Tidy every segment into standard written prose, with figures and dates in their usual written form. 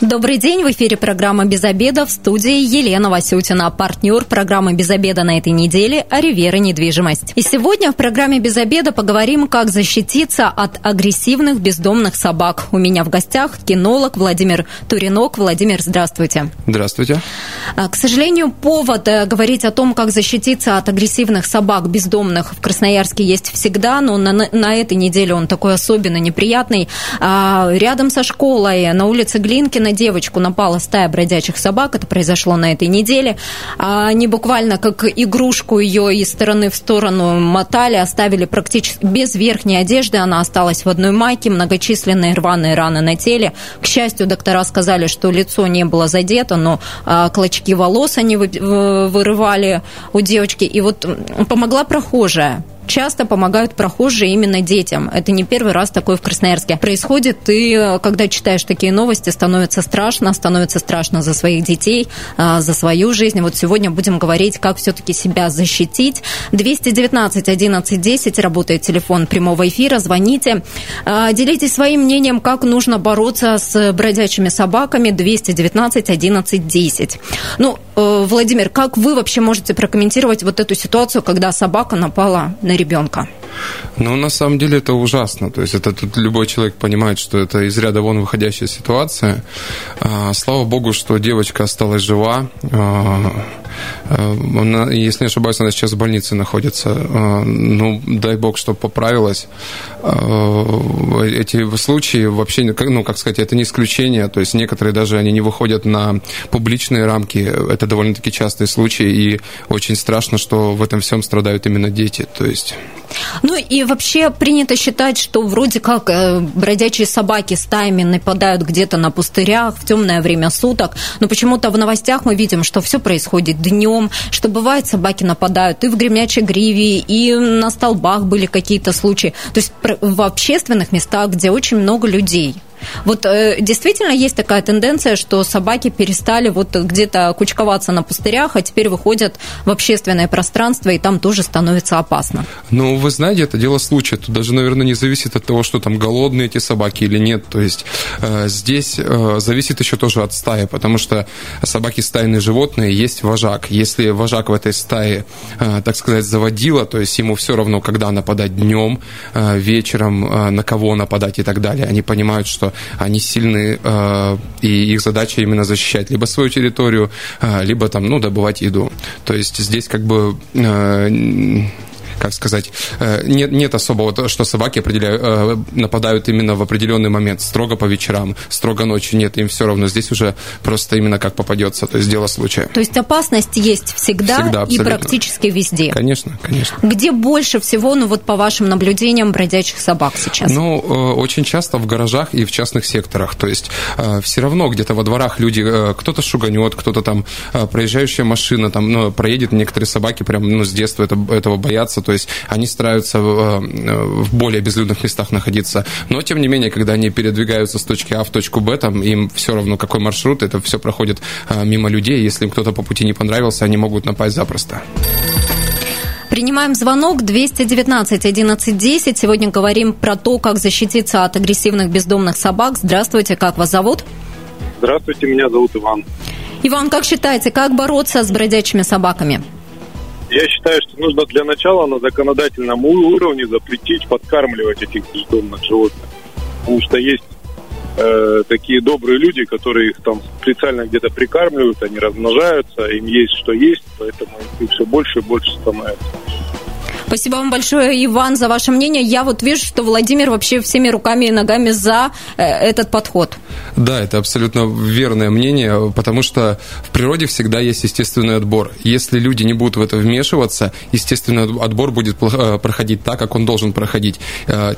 Добрый день, в эфире программа «Без обеда», в студии Елена Васютина, партнер программы «Без обеда» на этой неделе «Аривера недвижимость». И сегодня в программе «Без обеда» поговорим, как защититься от агрессивных бездомных собак. У меня в гостях кинолог Владимир Туренок. Владимир, здравствуйте. Здравствуйте. К сожалению, повод говорить о том, как защититься от агрессивных собак бездомных в Красноярске есть всегда, но на этой неделе он такой особенно неприятный. Рядом со школой на улице Глинкина на девочку напала стая бродячих собак. Это произошло на этой неделе. Они буквально как игрушку ее из стороны в сторону мотали, оставили практически без верхней одежды. Она осталась в одной майке, многочисленные рваные раны на теле. К счастью, доктора сказали, что лицо не было задето, но клочки волос они вырывали у девочки. И вот помогла прохожая. Часто помогают прохожие именно детям. Это не первый раз такое в Красноярске происходит. И когда читаешь такие новости, становится страшно за своих детей, за свою жизнь. Вот сегодня будем говорить, как все-таки себя защитить. 219-11-10 работает телефон прямого эфира. Звоните. Делитесь своим мнением, как нужно бороться с бродячими собаками. 219-11-10. Ну, Владимир, как вы вообще можете прокомментировать вот эту ситуацию, когда собака напала на ребенка? Ну, на самом деле это ужасно. То есть это тут любой человек понимает, что это из ряда вон выходящая ситуация. Слава богу, что девочка осталась жива. Она, если не ошибаюсь, она сейчас в больнице находится. Ну, дай бог, чтобы поправилась. Эти случаи вообще, ну, как сказать, это не исключение. То есть некоторые даже они не выходят на публичные рамки. Это довольно-таки частые случаи. И очень страшно, что в этом всем страдают именно дети. То есть... Ну и вообще принято считать, что вроде как бродячие собаки стаями нападают где-то на пустырях в темное время суток, но почему-то в новостях мы видим, что все происходит днем, что бывает собаки нападают и в гремячей гриве, и на столбах были какие-то случаи, то есть в общественных местах, где очень много людей. Вот действительно есть такая тенденция, что собаки перестали вот где-то кучковаться на пустырях, а теперь выходят в общественное пространство, и там тоже становится опасно. Ну, вы знаете, это дело случая. Тут даже, наверное, не зависит от того, что там голодные эти собаки или нет. То есть здесь зависит еще тоже от стаи, потому что собаки стайные животные, есть вожак. Если вожак в этой стае, так сказать, заводила, то есть ему все равно, когда нападать днем, вечером, на кого нападать и так далее. Они понимают, что они сильны, и их задача именно защищать либо свою территорию, либо там, ну, добывать еду. То есть здесь как бы... Как сказать, нет особого, что собаки нападают именно в определенный момент, строго по вечерам, строго ночью, нет, им все равно. Здесь уже просто именно как попадется, то есть дело случая. То есть опасность есть всегда и практически везде. Конечно. Где больше всего, ну вот по вашим наблюдениям, бродячих собак сейчас? Ну, очень часто в гаражах и в частных секторах, то есть все равно где-то во дворах люди, кто-то шуганет, кто-то там, проезжающая машина, там, ну, проедет, некоторые собаки прям, ну, с детства этого боятся. То есть они стараются в более безлюдных местах находиться. Но, тем не менее, когда они передвигаются с точки А в точку Б, там, им все равно, какой маршрут, это все проходит мимо людей. Если им кто-то по пути не понравился, они могут напасть запросто. Принимаем звонок 219-11-10. Сегодня говорим про то, как защититься от агрессивных бездомных собак. Здравствуйте, как вас зовут? Здравствуйте, меня зовут Иван. Иван, как считаете, как бороться с бродячими собаками? Я считаю, что нужно для начала на законодательном уровне запретить подкармливать этих бездомных животных. Потому что есть такие добрые люди, которые их там специально где-то прикармливают, они размножаются, им есть что есть, поэтому их все больше и больше становится. Спасибо вам большое, Иван, за ваше мнение. Я вот вижу, что Владимир вообще всеми руками и ногами за этот подход. Да, это абсолютно верное мнение, потому что в природе всегда есть естественный отбор. Если люди не будут в это вмешиваться, естественный отбор будет проходить так, как он должен проходить.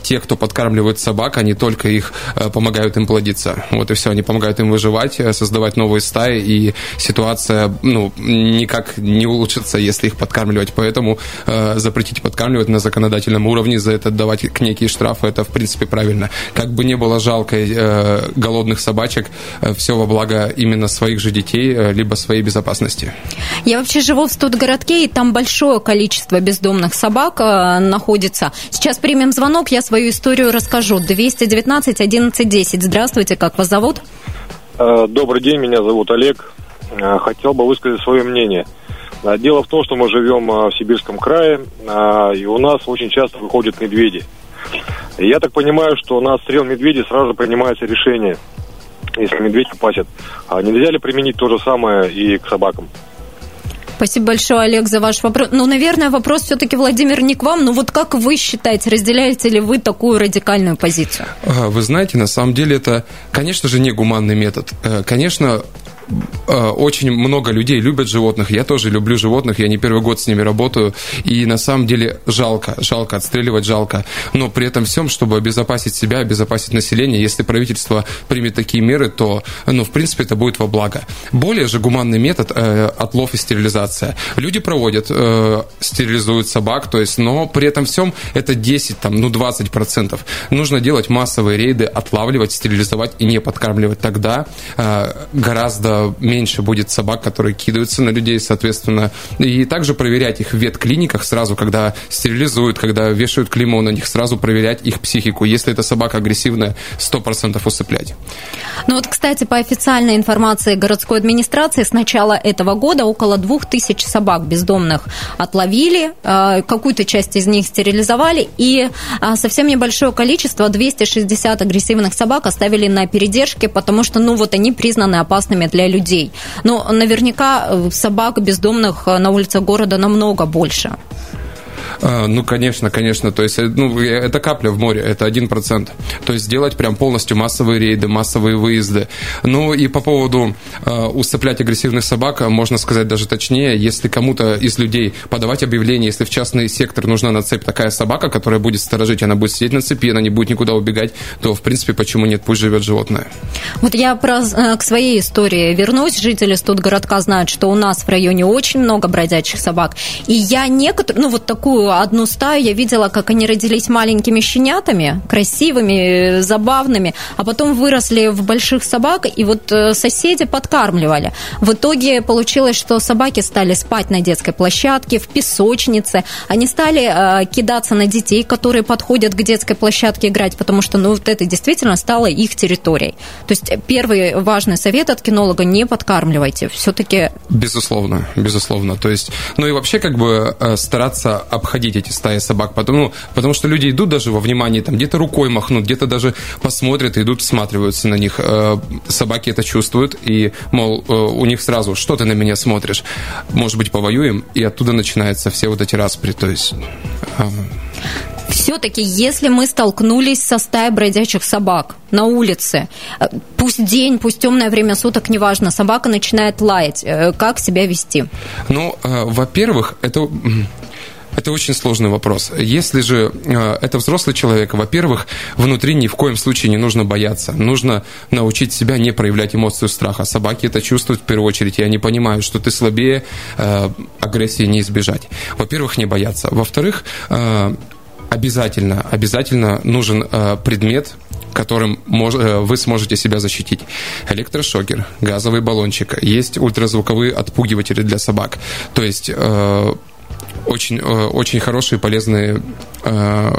Те, кто подкармливает собак, они только их помогают им плодиться. Вот и все, они помогают им выживать, создавать новые стаи, и ситуация, ну, никак не улучшится, если их подкармливать. Поэтому запретить подкармливать на законодательном уровне, за это давать некие штрафы, это, в принципе, правильно. Как бы не было жалко голодных этих собачек все во благо именно своих же детей, либо своей безопасности. Я вообще живу в Студгородке, и там большое количество бездомных собак находится. Сейчас примем звонок, я свою историю расскажу. 219-11-10. Здравствуйте, как вас зовут? Добрый день, меня зовут Олег. Хотел бы высказать свое мнение. Дело в том, что мы живем в Сибирском крае, и у нас очень часто выходят медведи. Я так понимаю, что на отстрел медведей сразу же принимается решение, если медведь пасет. А нельзя ли применить то же самое и к собакам? Спасибо большое, Олег, за ваш вопрос. Ну, наверное, вопрос все-таки, Владимир, не к вам, но вот как вы считаете, разделяете ли вы такую радикальную позицию? Вы знаете, на самом деле это, конечно же, не гуманный метод. Конечно, очень много людей любят животных. Я тоже люблю животных, я не первый год с ними работаю. И на самом деле жалко, отстреливать жалко. Но при этом всем, чтобы обезопасить себя, обезопасить население, если правительство примет такие меры, то, в принципе, это будет во благо. Более же гуманный метод отлов и стерилизация. Люди проводят, стерилизуют собак, то есть, но при этом всем это 10-20%. Нужно делать массовые рейды, отлавливать, стерилизовать и не подкармливать. Тогда гораздо меньше будет собак, которые кидаются на людей, соответственно. И также проверять их в ветклиниках сразу, когда стерилизуют, когда вешают клеймо на них, сразу проверять их психику. Если эта собака агрессивная, 100% усыплять. Ну вот, кстати, по официальной информации городской администрации, с начала этого года около 2000 собак бездомных отловили, какую-то часть из них стерилизовали, и совсем небольшое количество, 260 агрессивных собак, оставили на передержке, потому что, они признаны опасными для людей. Но наверняка собак бездомных на улицах города намного больше. Конечно. То есть, это капля в море, это 1%. То есть, сделать прям полностью массовые рейды, массовые выезды. И по поводу усыплять агрессивных собак, можно сказать даже точнее, если кому-то из людей подавать объявление, если в частный сектор нужна на цепь такая собака, которая будет сторожить, она будет сидеть на цепи, она не будет никуда убегать, то, в принципе, почему нет, пусть живет животное. Вот я к своей истории вернусь. Жители Студгородка знают, что у нас в районе очень много бродячих собак. И я некоторые, такую одну стаю я видела, как они родились маленькими щенятами, красивыми, забавными, а потом выросли в больших собак, и соседи подкармливали. В итоге получилось, что собаки стали спать на детской площадке, в песочнице, они стали кидаться на детей, которые подходят к детской площадке играть, потому что, это действительно стало их территорией. То есть первый важный совет от кинолога – не подкармливайте, все-таки... Безусловно. То есть, и вообще стараться обходить эти стаи собак, потому что люди идут даже во внимании, где-то рукой махнут, где-то даже посмотрят, идут, всматриваются на них. Собаки это чувствуют, и, у них сразу: что ты на меня смотришь? Может быть, повоюем? И оттуда начинаются все эти распри. То есть... Все-таки, если мы столкнулись со стаей бродячих собак на улице, пусть день, пусть темное время суток, неважно, собака начинает лаять, как себя вести? Во-первых, это очень сложный вопрос. Если же это взрослый человек, во-первых, внутри ни в коем случае не нужно бояться. Нужно научить себя не проявлять эмоцию страха. Собаки это чувствуют в первую очередь, и они понимают, что ты слабее, агрессии не избежать. Во-первых, не бояться. Во-вторых, обязательно нужен предмет, которым вы сможете себя защитить. Электрошокер, газовый баллончик, есть ультразвуковые отпугиватели для собак. То есть... Очень хорошие и полезные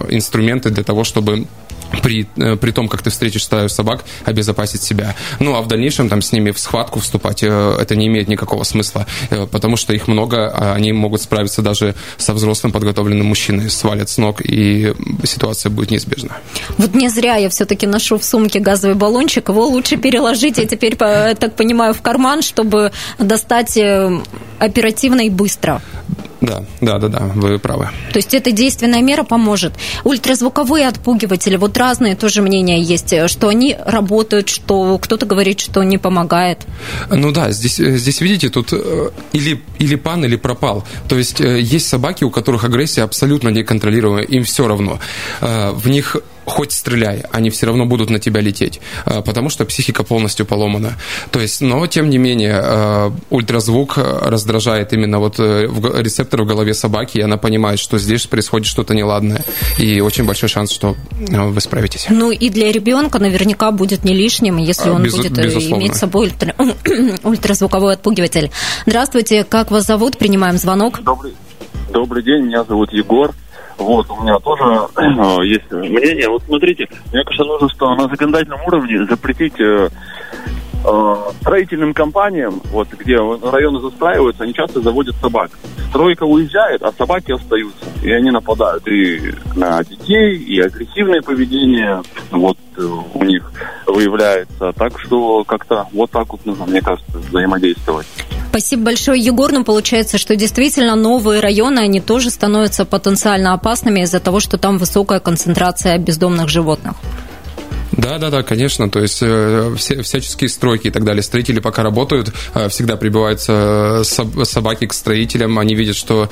инструменты для того, чтобы при том, как ты встретишь стаю собак, обезопасить себя. А в дальнейшем с ними в схватку вступать это не имеет никакого смысла, потому что их много, а они могут справиться даже со взрослым подготовленным мужчиной, свалят с ног, и ситуация будет неизбежна. Не зря я все-таки ношу в сумке газовый баллончик, его лучше переложить, я теперь, так понимаю, в карман, чтобы достать оперативно и быстро. Да, вы правы. То есть эта действенная мера поможет. Ультразвуковые отпугиватели, разные тоже мнения есть, что они работают, что кто-то говорит, что не помогает. Здесь видите, тут или пан, или пропал. То есть есть собаки, у которых агрессия абсолютно неконтролируемая, им все равно. В них хоть стреляй, они все равно будут на тебя лететь, потому что психика полностью поломана. То есть, но, тем не менее, ультразвук раздражает именно вот рецепторы в голове собаки, и она понимает, что здесь происходит что-то неладное, и очень большой шанс, что вы справитесь. Ну и для ребенка наверняка будет не лишним, если он будет безусловно иметь с собой ультразвуковой отпугиватель. Здравствуйте, как вас зовут? Принимаем звонок. Добрый день, меня зовут Егор. Вот, у меня тоже есть мнение. Вот смотрите, мне кажется, нужно, что на законодательном уровне запретить строительным компаниям, вот где районы застраиваются, они часто заводят собак. Стройка уезжает, а собаки остаются. И они нападают и на детей, и агрессивное поведение вот у них выявляется. Так что как-то вот так вот нужно, мне кажется, взаимодействовать. Спасибо большое, Егор. Но получается, что действительно новые районы, они тоже становятся потенциально опасными из-за того, что там высокая концентрация бездомных животных. Да, конечно, то есть всяческие стройки и так далее. Строители пока работают, всегда прибываются собаки к строителям, они видят, что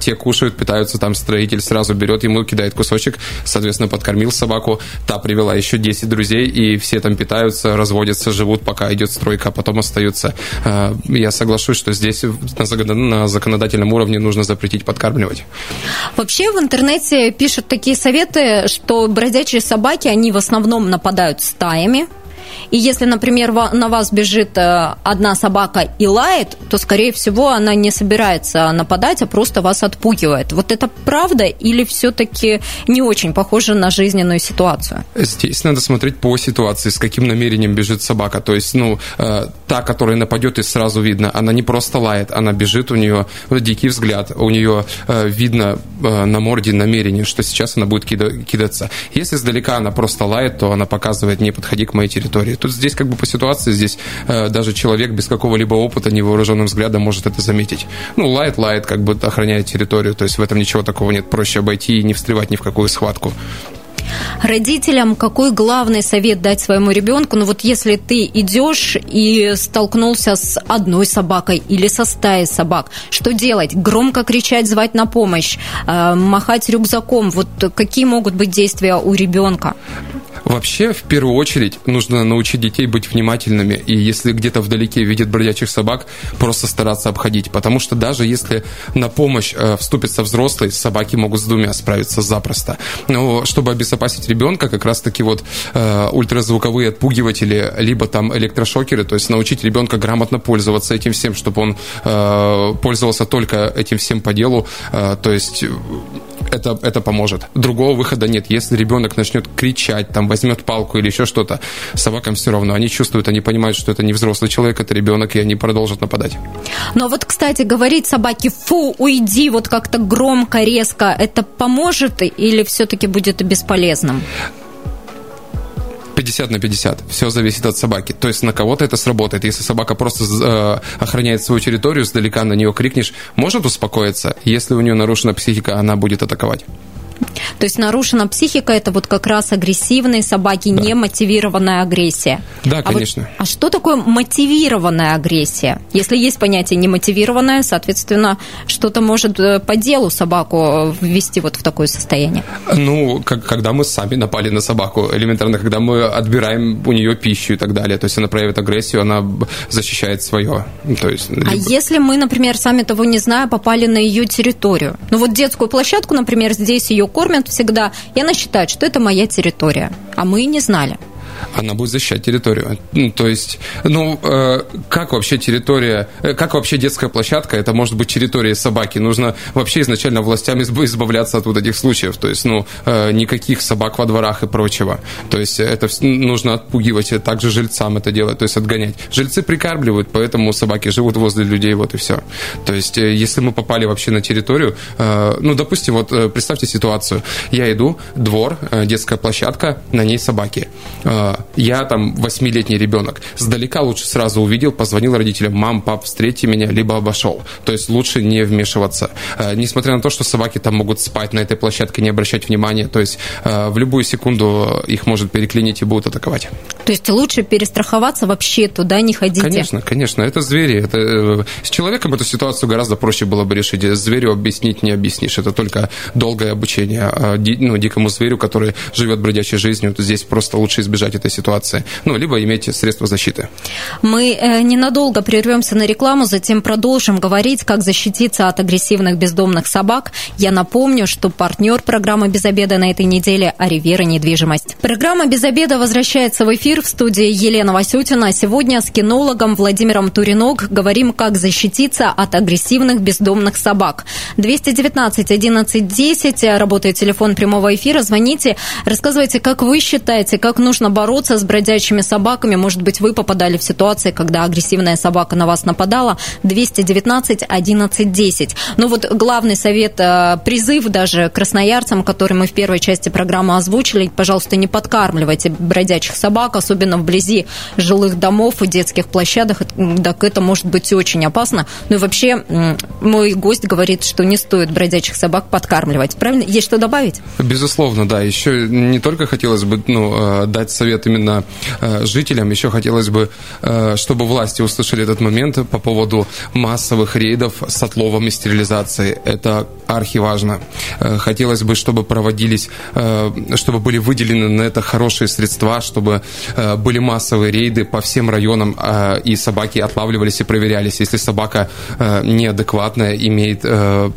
те кушают, питаются, там строитель сразу берет, ему кидает кусочек, соответственно, подкормил собаку, та привела еще 10 друзей, и все там питаются, разводятся, живут, пока идет стройка, а потом остаются. Я соглашусь, что здесь на законодательном уровне нужно запретить подкармливать. Вообще в интернете пишут такие советы, что бродячие собаки, они в основном нападают стаями. И если, например, на вас бежит одна собака и лает, то, скорее всего, она не собирается нападать, а просто вас отпугивает. Вот это правда или все-таки не очень похоже на жизненную ситуацию? Здесь надо смотреть по ситуации, с каким намерением бежит собака. То есть, та, которая нападет, и сразу видно, она не просто лает, она бежит, у нее дикий взгляд, у нее видно на морде намерение, что сейчас она будет кидаться. Если издалека она просто лает, то она показывает: не подходи к моей территории. Тут здесь как бы по ситуации, здесь даже человек без какого-либо опыта, невооруженным взглядом может это заметить. Лает, как бы охраняет территорию, то есть в этом ничего такого нет, проще обойти и не встревать ни в какую схватку. Родителям какой главный совет дать своему ребенку? Если ты идешь и столкнулся с одной собакой или со стаей собак, что делать? Громко кричать, звать на помощь, махать рюкзаком? Вот какие могут быть действия у ребенка? Вообще, в первую очередь, нужно научить детей быть внимательными, и если где-то вдалеке видят бродячих собак, просто стараться обходить, потому что даже если на помощь вступится взрослый, собаки могут с двумя справиться запросто. Но чтобы обезопасить ребенка, как раз-таки ультразвуковые отпугиватели, либо там электрошокеры, то есть научить ребенка грамотно пользоваться этим всем, чтобы он пользовался только этим всем по делу, то есть... Это поможет. Другого выхода нет. Если ребенок начнет кричать, возьмет палку или еще что-то, собакам все равно. Они чувствуют, они понимают, что это не взрослый человек, это ребенок, и они продолжат нападать. Но кстати, говорить собаке: фу, уйди, как-то громко, резко, это поможет или все-таки будет бесполезным? 50 на 50. Все зависит от собаки. То есть на кого-то это сработает. Если собака просто охраняет свою территорию, сдалека на нее крикнешь, может успокоиться. Если у нее нарушена психика, она будет атаковать. То есть нарушена психика – это как раз агрессивные собаки, да. Немотивированная агрессия. Да, конечно. А что такое мотивированная агрессия? Если есть понятие немотивированная, соответственно, что-то может по делу собаку ввести в такое состояние. Когда мы сами напали на собаку, элементарно, когда мы отбираем у нее пищу и так далее, то есть она проявит агрессию, она защищает свое. То есть, либо... А если мы, например, сами того не зная, попали на ее территорию? Детскую площадку, например, здесь ее кормят всегда, и она считает, что это моя территория, а мы и не знали. Она будет защищать территорию. То есть, как вообще территория, как вообще детская площадка, это может быть территория собаки. Нужно вообще изначально властям избавляться от этих случаев. То есть, никаких собак во дворах и прочего. То есть, это нужно отпугивать, также жильцам это делать, то есть отгонять. Жильцы прикармливают, поэтому собаки живут возле людей, и все. То есть, если мы попали вообще на территорию, допустим, представьте ситуацию. Я иду, двор, детская площадка, на ней собаки. я там 8-летний ребенок, сдалека лучше сразу увидел, позвонил родителям: мам, пап, встретьте меня, либо обошел. То есть лучше не вмешиваться. Несмотря на то, что собаки там могут спать на этой площадке, не обращать внимания, то есть в любую секунду их может переклинить и будут атаковать. То есть лучше перестраховаться, вообще туда не ходите? Конечно, конечно, это звери. Это... С человеком эту ситуацию гораздо проще было бы решить. Зверю объяснить не объяснишь, это только долгое обучение. А дикому зверю, который живет бродячей жизнью, здесь просто лучше избежать этой ситуации. Ну, либо иметь средства защиты. Мы ненадолго прервемся на рекламу, затем продолжим говорить, как защититься от агрессивных бездомных собак. Я напомню, что партнер программы «Без обеда» на этой неделе — Аривера недвижимость. Программа «Без обеда» возвращается в эфир. В студии Елена Васютина. Сегодня с кинологом Владимиром Туренок говорим, как защититься от агрессивных бездомных собак. 219-11-10 работает телефон прямого эфира. Звоните, рассказывайте, как вы считаете, как нужно бороться с бродячими собаками. Может быть, вы попадали в ситуации, когда агрессивная собака на вас нападала. 219-11-10. Ну вот главный совет, призыв даже красноярцам, который мы в первой части программы озвучили: пожалуйста, не подкармливайте бродячих собак, особенно вблизи жилых домов и детских площадок. Так это может быть очень опасно. Ну и вообще, мой гость говорит, что не стоит бродячих собак подкармливать. Правильно? Есть что добавить? Безусловно, да. Еще не только хотелось бы дать совет именно жителям, еще хотелось бы, чтобы власти услышали этот момент по поводу массовых рейдов с отловом и стерилизацией. Это архиважно. Хотелось бы, чтобы чтобы были выделены на это хорошие средства, чтобы были массовые рейды по всем районам, и собаки отлавливались и проверялись. Если собака неадекватная, имеет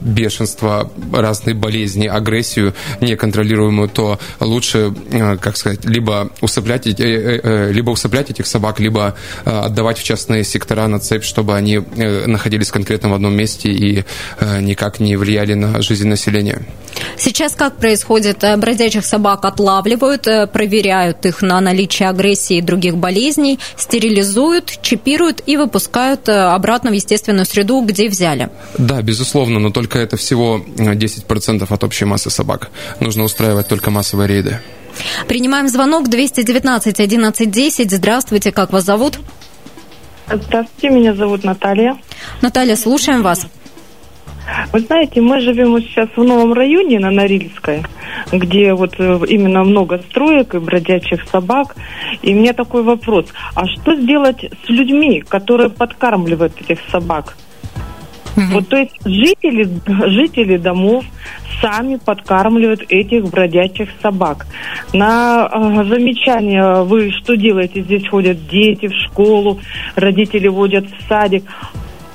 бешенство, разные болезни, агрессию неконтролируемую, то лучше, либо усыплять этих собак, либо отдавать в частные сектора на цепь, чтобы они находились конкретно в одном месте и никак не влияли на жизнь населения. Сейчас как происходит? Бродячих собак отлавливают, проверяют их на наличие агрессии и других болезней, стерилизуют, чипируют и выпускают обратно в естественную среду, где взяли. Да, безусловно, но только это всего 10% от общей массы собак. Нужно устраивать только массовые рейды. Принимаем звонок 219-11-10. Здравствуйте, как вас зовут? Здравствуйте, меня зовут Наталья. Наталья, слушаем вас. Вы знаете, мы живем сейчас в новом районе на Норильской, где вот именно много строек и бродячих собак. И у меня такой вопрос: а что сделать с людьми, которые подкармливают этих собак? Mm-hmm. Вот, то есть жители домов сами подкармливают этих бродячих собак. На замечание: вы что делаете? Здесь ходят дети в школу, родители водят в садик.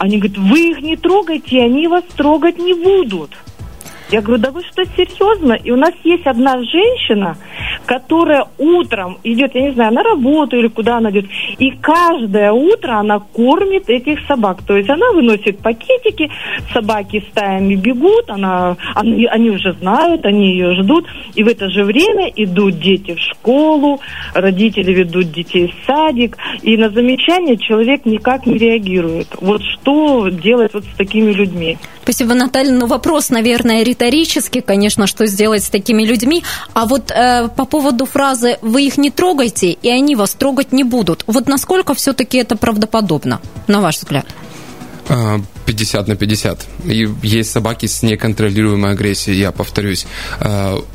Они говорят: вы их не трогайте, они вас трогать не будут. Я говорю: да вы что, серьезно? И у нас есть одна женщина, которая утром идет, я не знаю, на работу или куда она идет, и каждое утро она кормит этих собак. То есть она выносит пакетики, собаки стаями бегут, они уже знают, они ее ждут. И в это же время идут дети в школу, родители ведут детей в садик, и на замечание человек никак не реагирует. Вот что делать вот с такими людьми? Спасибо, Наталья. Ну, вопрос, наверное, риторически, конечно, что сделать с такими людьми. А вот по поводу фразы «вы их не трогайте, и они вас трогать не будут», вот насколько все-таки это правдоподобно, на ваш взгляд? 50/50. И есть собаки с неконтролируемой агрессией, я повторюсь.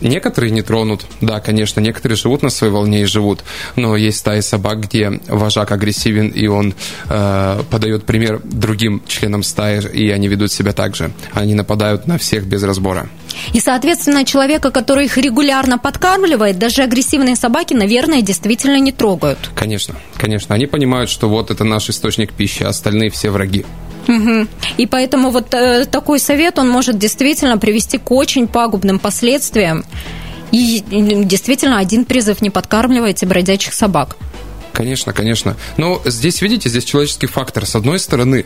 Некоторые не тронут, да, конечно, некоторые живут на своей волне и живут, но есть стаи собак, где вожак агрессивен, и он подает пример другим членам стаи, и они ведут себя так же. Они нападают на всех без разбора. И, соответственно, человека, который их регулярно подкармливает, даже агрессивные собаки, наверное, действительно не трогают. Конечно, конечно. Они понимают, что вот это наш источник пищи, а остальные все враги. Угу. И поэтому вот такой совет, он может действительно привести к очень пагубным последствиям. И действительно, один призыв: не подкармливайте бродячих собак. Конечно, конечно. Но здесь, видите, здесь человеческий фактор. С одной стороны,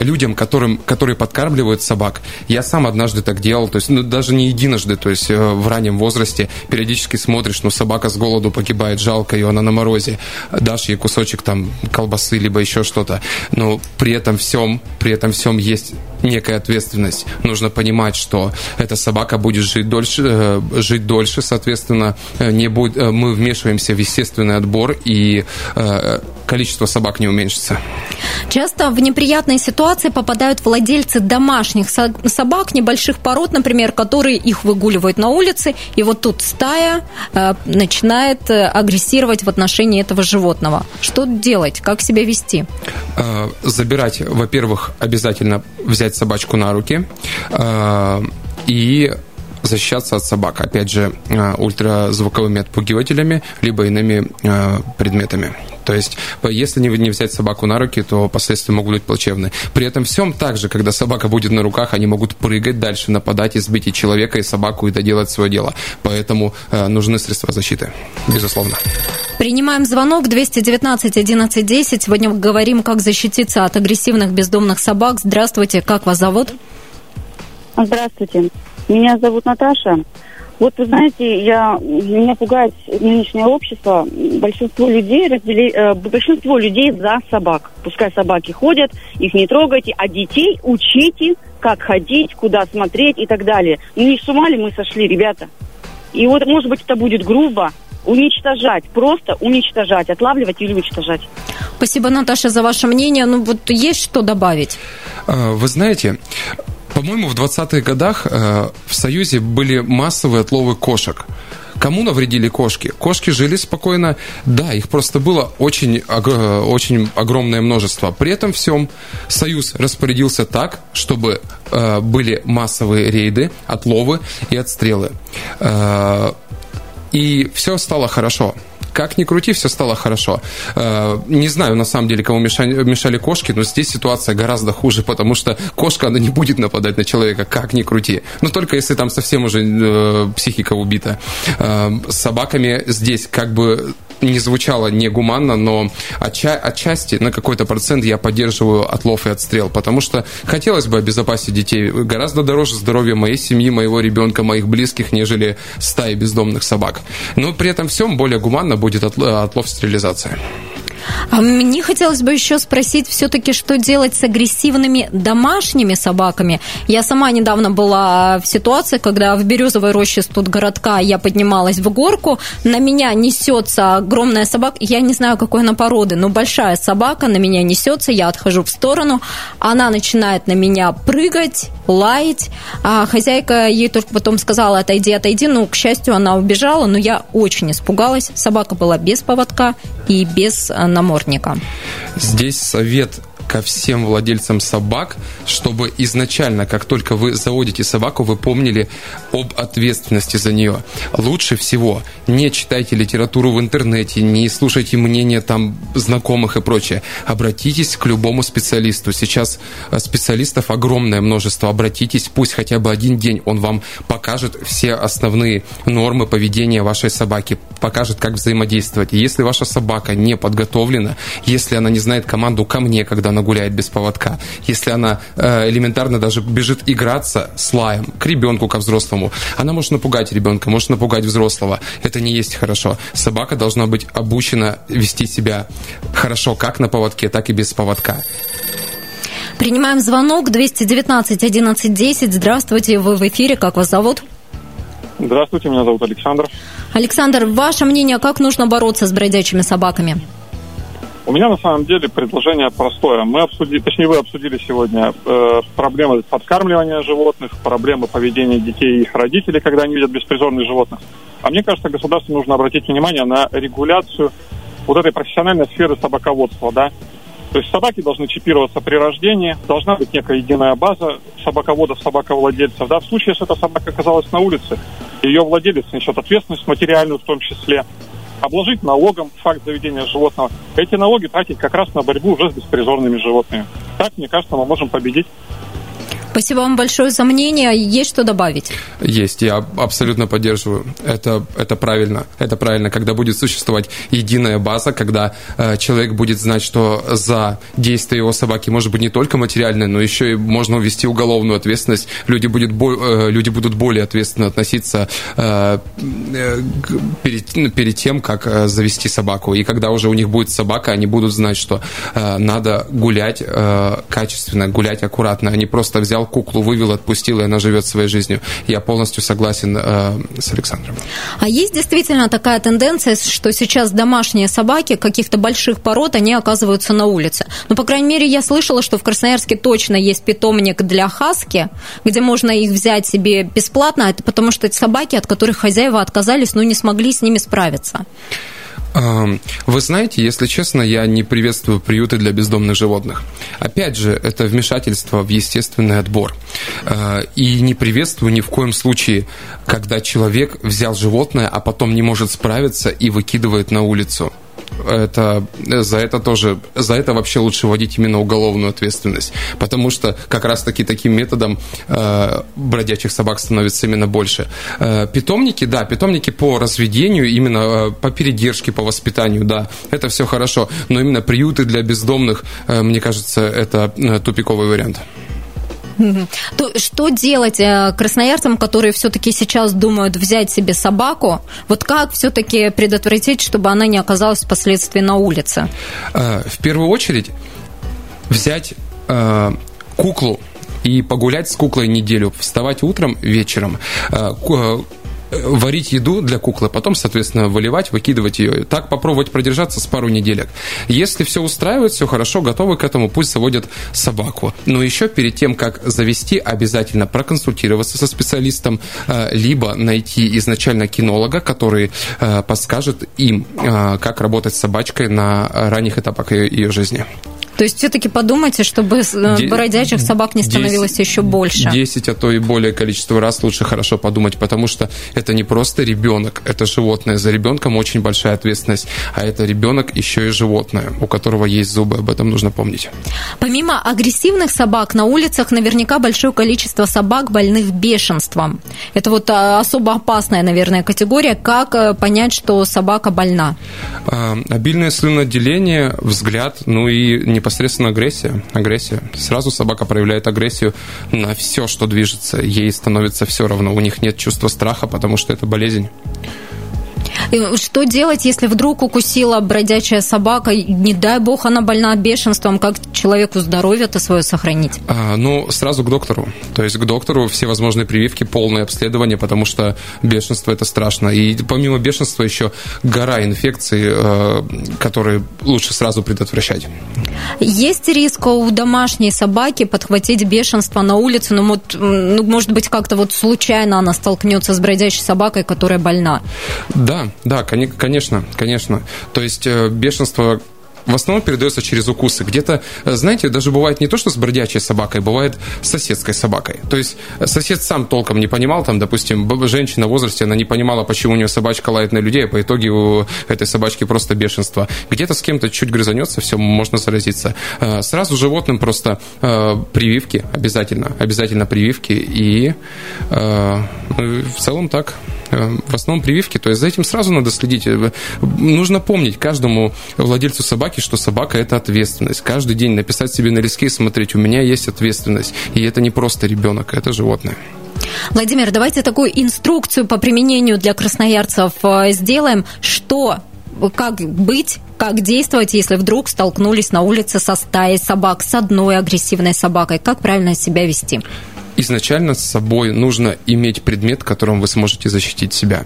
людям, которые подкармливают собак, я сам однажды так делал, то есть даже не единожды, то есть в раннем возрасте периодически смотришь, собака с голоду погибает, жалко ее, она на морозе, дашь ей кусочек там колбасы, либо еще что-то. Но при этом всем есть некая ответственность. Нужно понимать, что эта собака будет жить дольше, соответственно, мы вмешиваемся в естественный отбор, и количество собак не уменьшится. Часто в неприятные ситуации попадают владельцы домашних собак, небольших пород, например, которые их выгуливают на улице, и вот тут стая начинает агрессировать в отношении этого животного. Что делать? Как себя вести? Забирать, во-первых, обязательно взять собачку на руки и защищаться от собак, опять же, ультразвуковыми отпугивателями, либо иными предметами. То есть, если не взять собаку на руки, то последствия могут быть плачевны. При этом всем так же, когда собака будет на руках, они могут прыгать, дальше нападать, избить и человека, и собаку, и доделать свое дело. Поэтому нужны средства защиты, безусловно. Принимаем звонок 219-11-10. Сегодня говорим, как защититься от агрессивных бездомных собак. Здравствуйте, как вас зовут? Здравствуйте, меня зовут Наташа. Вот вы знаете, меня пугает нынешнее общество. Большинство людей за собак. Пускай собаки ходят, их не трогайте, а детей учите, как ходить, куда смотреть и так далее. Мы не с ума ли мы сошли, ребята? И вот, может быть, это будет грубо. Уничтожать, просто уничтожать, отлавливать или уничтожать. Спасибо, Наташа, за ваше мнение. Ну вот есть что добавить? Вы знаете... По-моему, в 20-х годах в Союзе были массовые отловы кошек. Кому навредили кошки? Кошки жили спокойно. Да, их просто было очень огромное множество. При этом всем Союз распорядился так, чтобы были массовые рейды, отловы и отстрелы. И все стало хорошо. Как ни крути, все стало хорошо. Не знаю, на самом деле, кому мешали кошки, но здесь ситуация гораздо хуже, потому что кошка, она не будет нападать на человека, как ни крути. Но только если там совсем уже психика убита. С собаками здесь как бы... не звучало негуманно, но отчасти на какой-то процент я поддерживаю отлов и отстрел, потому что хотелось бы обезопасить детей. Гораздо дороже здоровье моей семьи, моего ребенка, моих близких, нежели стаи бездомных собак. Но при этом всем более гуманно будет отлов-стерилизация. А мне хотелось бы еще спросить все-таки, что делать с агрессивными домашними собаками. Я сама недавно была в ситуации, когда в Березовой роще студгородка я поднималась в горку, на меня несется огромная собака, я не знаю, какой она породы, но большая собака на меня несется, я отхожу в сторону, она начинает на меня прыгать, лаять, а хозяйка ей только потом сказала: отойди, отойди, ну, к счастью, она убежала, но я очень испугалась, собака была без поводка и без намордника. Здесь совет ко всем владельцам собак, чтобы изначально, как только вы заводите собаку, вы помнили об ответственности за нее. Лучше всего не читайте литературу в интернете, не слушайте мнения там знакомых и прочее. Обратитесь к любому специалисту. Сейчас специалистов огромное множество. Обратитесь, пусть хотя бы один день он вам покажет все основные нормы поведения вашей собаки, покажет, как взаимодействовать. Если ваша собака не подготовлена, если она не знает команду «ко мне», когда она гуляет без поводка, если она элементарно даже бежит играться с лаем к ребенку, ко взрослому, она может напугать ребенка, может напугать взрослого. Это не есть хорошо. Собака должна быть обучена вести себя хорошо как на поводке, так и без поводка. Принимаем звонок 219-11-10. Здравствуйте, вы в эфире, как вас зовут? Здравствуйте, меня зовут Александр. Александр, ваше мнение, как нужно бороться с бродячими собаками? У меня на самом деле предложение простое. Вы обсудили сегодня проблемы подкармливания животных, проблемы поведения детей и их родителей, когда они видят беспризорных животных. А мне кажется, государству нужно обратить внимание на регуляцию вот этой профессиональной сферы собаководства, да. То есть собаки должны чипироваться при рождении, должна быть некая единая база собаководов, собаковладельцев, да. В случае, если эта собака оказалась на улице, ее владелец несет ответственность материальную в том числе. Обложить налогом факт заведения животного. Эти налоги тратить как раз на борьбу уже с беспризорными животными. Так, мне кажется, мы можем победить. Спасибо вам большое за мнение. Есть что добавить? Есть, я абсолютно поддерживаю. Это правильно. Это правильно, когда будет существовать единая база, когда человек будет знать, что за действия его собаки может быть не только материальная, но еще и можно увести уголовную ответственность. Люди будут более ответственно относиться перед тем, как завести собаку. И когда уже у них будет собака, они будут знать, что надо гулять качественно, гулять аккуратно, а не просто взял куклу, вывел, отпустил, и она живет своей жизнью. Я полностью согласен с Александром. А есть действительно такая тенденция, что сейчас домашние собаки каких-то больших пород, они оказываются на улице? Ну, по крайней мере, я слышала, что в Красноярске точно есть питомник для хаски, где можно их взять себе бесплатно, это потому что это собаки, от которых хозяева отказались, но не смогли с ними справиться. Вы знаете, если честно, я не приветствую приюты для бездомных животных. Опять же, это вмешательство в естественный отбор. И не приветствую ни в коем случае, когда человек взял животное, а потом не может справиться и выкидывает на улицу. За это вообще лучше вводить именно уголовную ответственность, потому что как раз-таки таким методом бродячих собак становится именно больше. Питомники по разведению, именно по передержке, по воспитанию, да, это все хорошо, но именно приюты для бездомных, мне кажется, это тупиковый вариант. То что делать красноярцам, которые все-таки сейчас думают взять себе собаку? Вот как все-таки предотвратить, чтобы она не оказалась впоследствии на улице? В первую очередь взять куклу и погулять с куклой неделю, вставать утром, вечером, варить еду для куклы, потом, соответственно, выливать, выкидывать ее. Так попробовать продержаться с пару неделек. Если все устраивает, все хорошо, готовы к этому, пусть заводят собаку. Но еще перед тем, как завести, обязательно проконсультироваться со специалистом, либо найти изначально кинолога, который подскажет им, как работать с собачкой на ранних этапах ее жизни. То есть все-таки подумайте, чтобы бродячих собак не становилось еще больше. 10, а то и более количество раз лучше хорошо подумать, потому что это не просто ребенок, это животное. За ребенком очень большая ответственность, а это ребенок еще и животное, у которого есть зубы, об этом нужно помнить. Помимо агрессивных собак на улицах, наверняка большое количество собак, больных бешенством. Это вот особо опасная, наверное, категория. Как понять, что собака больна? Обильное слюноотделение, взгляд, ну и не непосредственно агрессия. Сразу собака проявляет агрессию на все, что движется. Ей становится все равно. У них нет чувства страха, потому что это болезнь. Что делать, если вдруг укусила бродячая собака? Не дай бог, она больна бешенством. Как человеку здоровье-то свое сохранить? Сразу к доктору. То есть к доктору, все возможные прививки, полное обследование, потому что бешенство – это страшно. И помимо бешенства еще гора инфекций, которые лучше сразу предотвращать. Есть риск у домашней собаки подхватить бешенство на улице? Может быть, как-то вот случайно она столкнется с бродячей собакой, которая больна? Да, конечно. То есть бешенство в основном передается через укусы. Где-то, знаете, даже бывает не то, что с бродячей собакой, бывает с соседской собакой. То есть сосед сам толком не понимал, там, допустим, женщина в возрасте, она не понимала, почему у нее собачка лает на людей, а по итоге у этой собачки просто бешенство. Где-то с кем-то чуть грызанется, все, можно заразиться. Сразу животным просто прививки, обязательно прививки. И в целом так. В основном прививки, то есть за этим сразу надо следить. Нужно помнить каждому владельцу собаки, что собака – это ответственность. Каждый день написать себе на листке и смотреть: у меня есть ответственность. И это не просто ребенок, это животное. Владимир, давайте такую инструкцию по применению для красноярцев сделаем. Как быть, как действовать, если вдруг столкнулись на улице со стаей собак, с одной агрессивной собакой? Как правильно себя вести? Изначально с собой нужно иметь предмет, которым вы сможете защитить себя.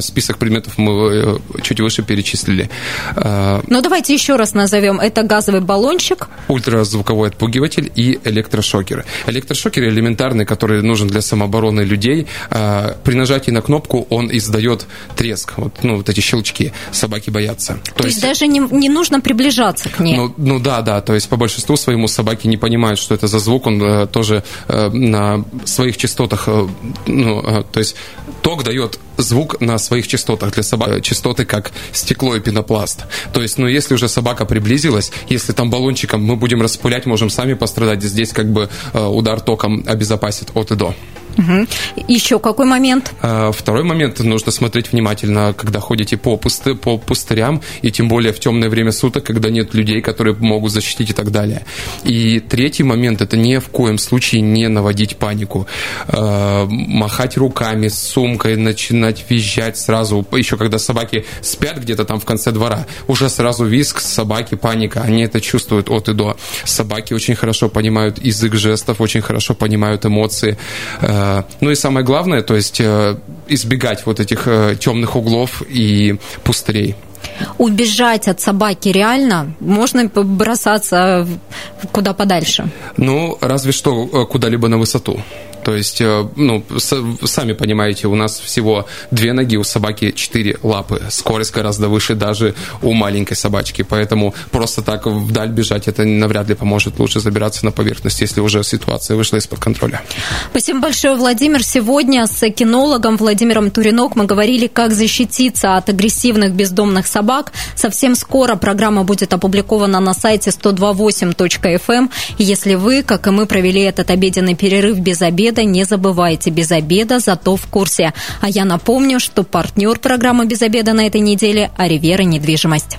Список предметов мы чуть выше перечислили. Но давайте еще раз назовем. Это газовый баллончик, ультразвуковой отпугиватель и электрошокер. Электрошокер элементарный, который нужен для самообороны людей. При нажатии на кнопку он издает треск. Вот эти щелчки. Собаки боятся. То есть даже не нужно приближаться к ней. Да. То есть по большинству своему собаки не понимают, что это за звук. Он тоже на своих частотах. То есть Ток дает звук на своих частотах. Для собак частоты как стекло и пенопласт. То есть, ну, если уже собака приблизилась, если там баллончиком мы будем распылять, можем сами пострадать. Здесь как бы удар током обезопасит от и до. Угу. Еще какой момент? Второй момент. Нужно смотреть внимательно, когда ходите по пустырям, и тем более в темное время суток, когда нет людей, которые могут защитить и так далее. И третий момент – это ни в коем случае не наводить панику. Махать руками, с сумкой, начинать визжать сразу. Еще когда собаки спят где-то там в конце двора, уже сразу визг, собаки, паника. Они это чувствуют от и до. Собаки очень хорошо понимают язык жестов, очень хорошо понимают эмоции. Ну и самое главное, то есть избегать вот этих темных углов и пустырей. Убежать от собаки реально? Можно бросаться куда подальше? Ну, разве что куда-либо на высоту. То есть, ну, сами понимаете, у нас всего 2 ноги, у собаки 4 лапы. Скорость гораздо выше даже у маленькой собачки. Поэтому просто так вдаль бежать это навряд ли поможет. Лучше забираться на поверхность, если уже ситуация вышла из-под контроля. Спасибо большое, Владимир. Сегодня с кинологом Владимиром Туренок мы говорили, как защититься от агрессивных бездомных собак. Совсем скоро программа будет опубликована на сайте 102.8.fm. Если вы, как и мы, провели этот обеденный перерыв без обеда, не забывайте, без обеда зато в курсе. А я напомню, что партнер программы «Без обеда» на этой неделе — Аривера недвижимость.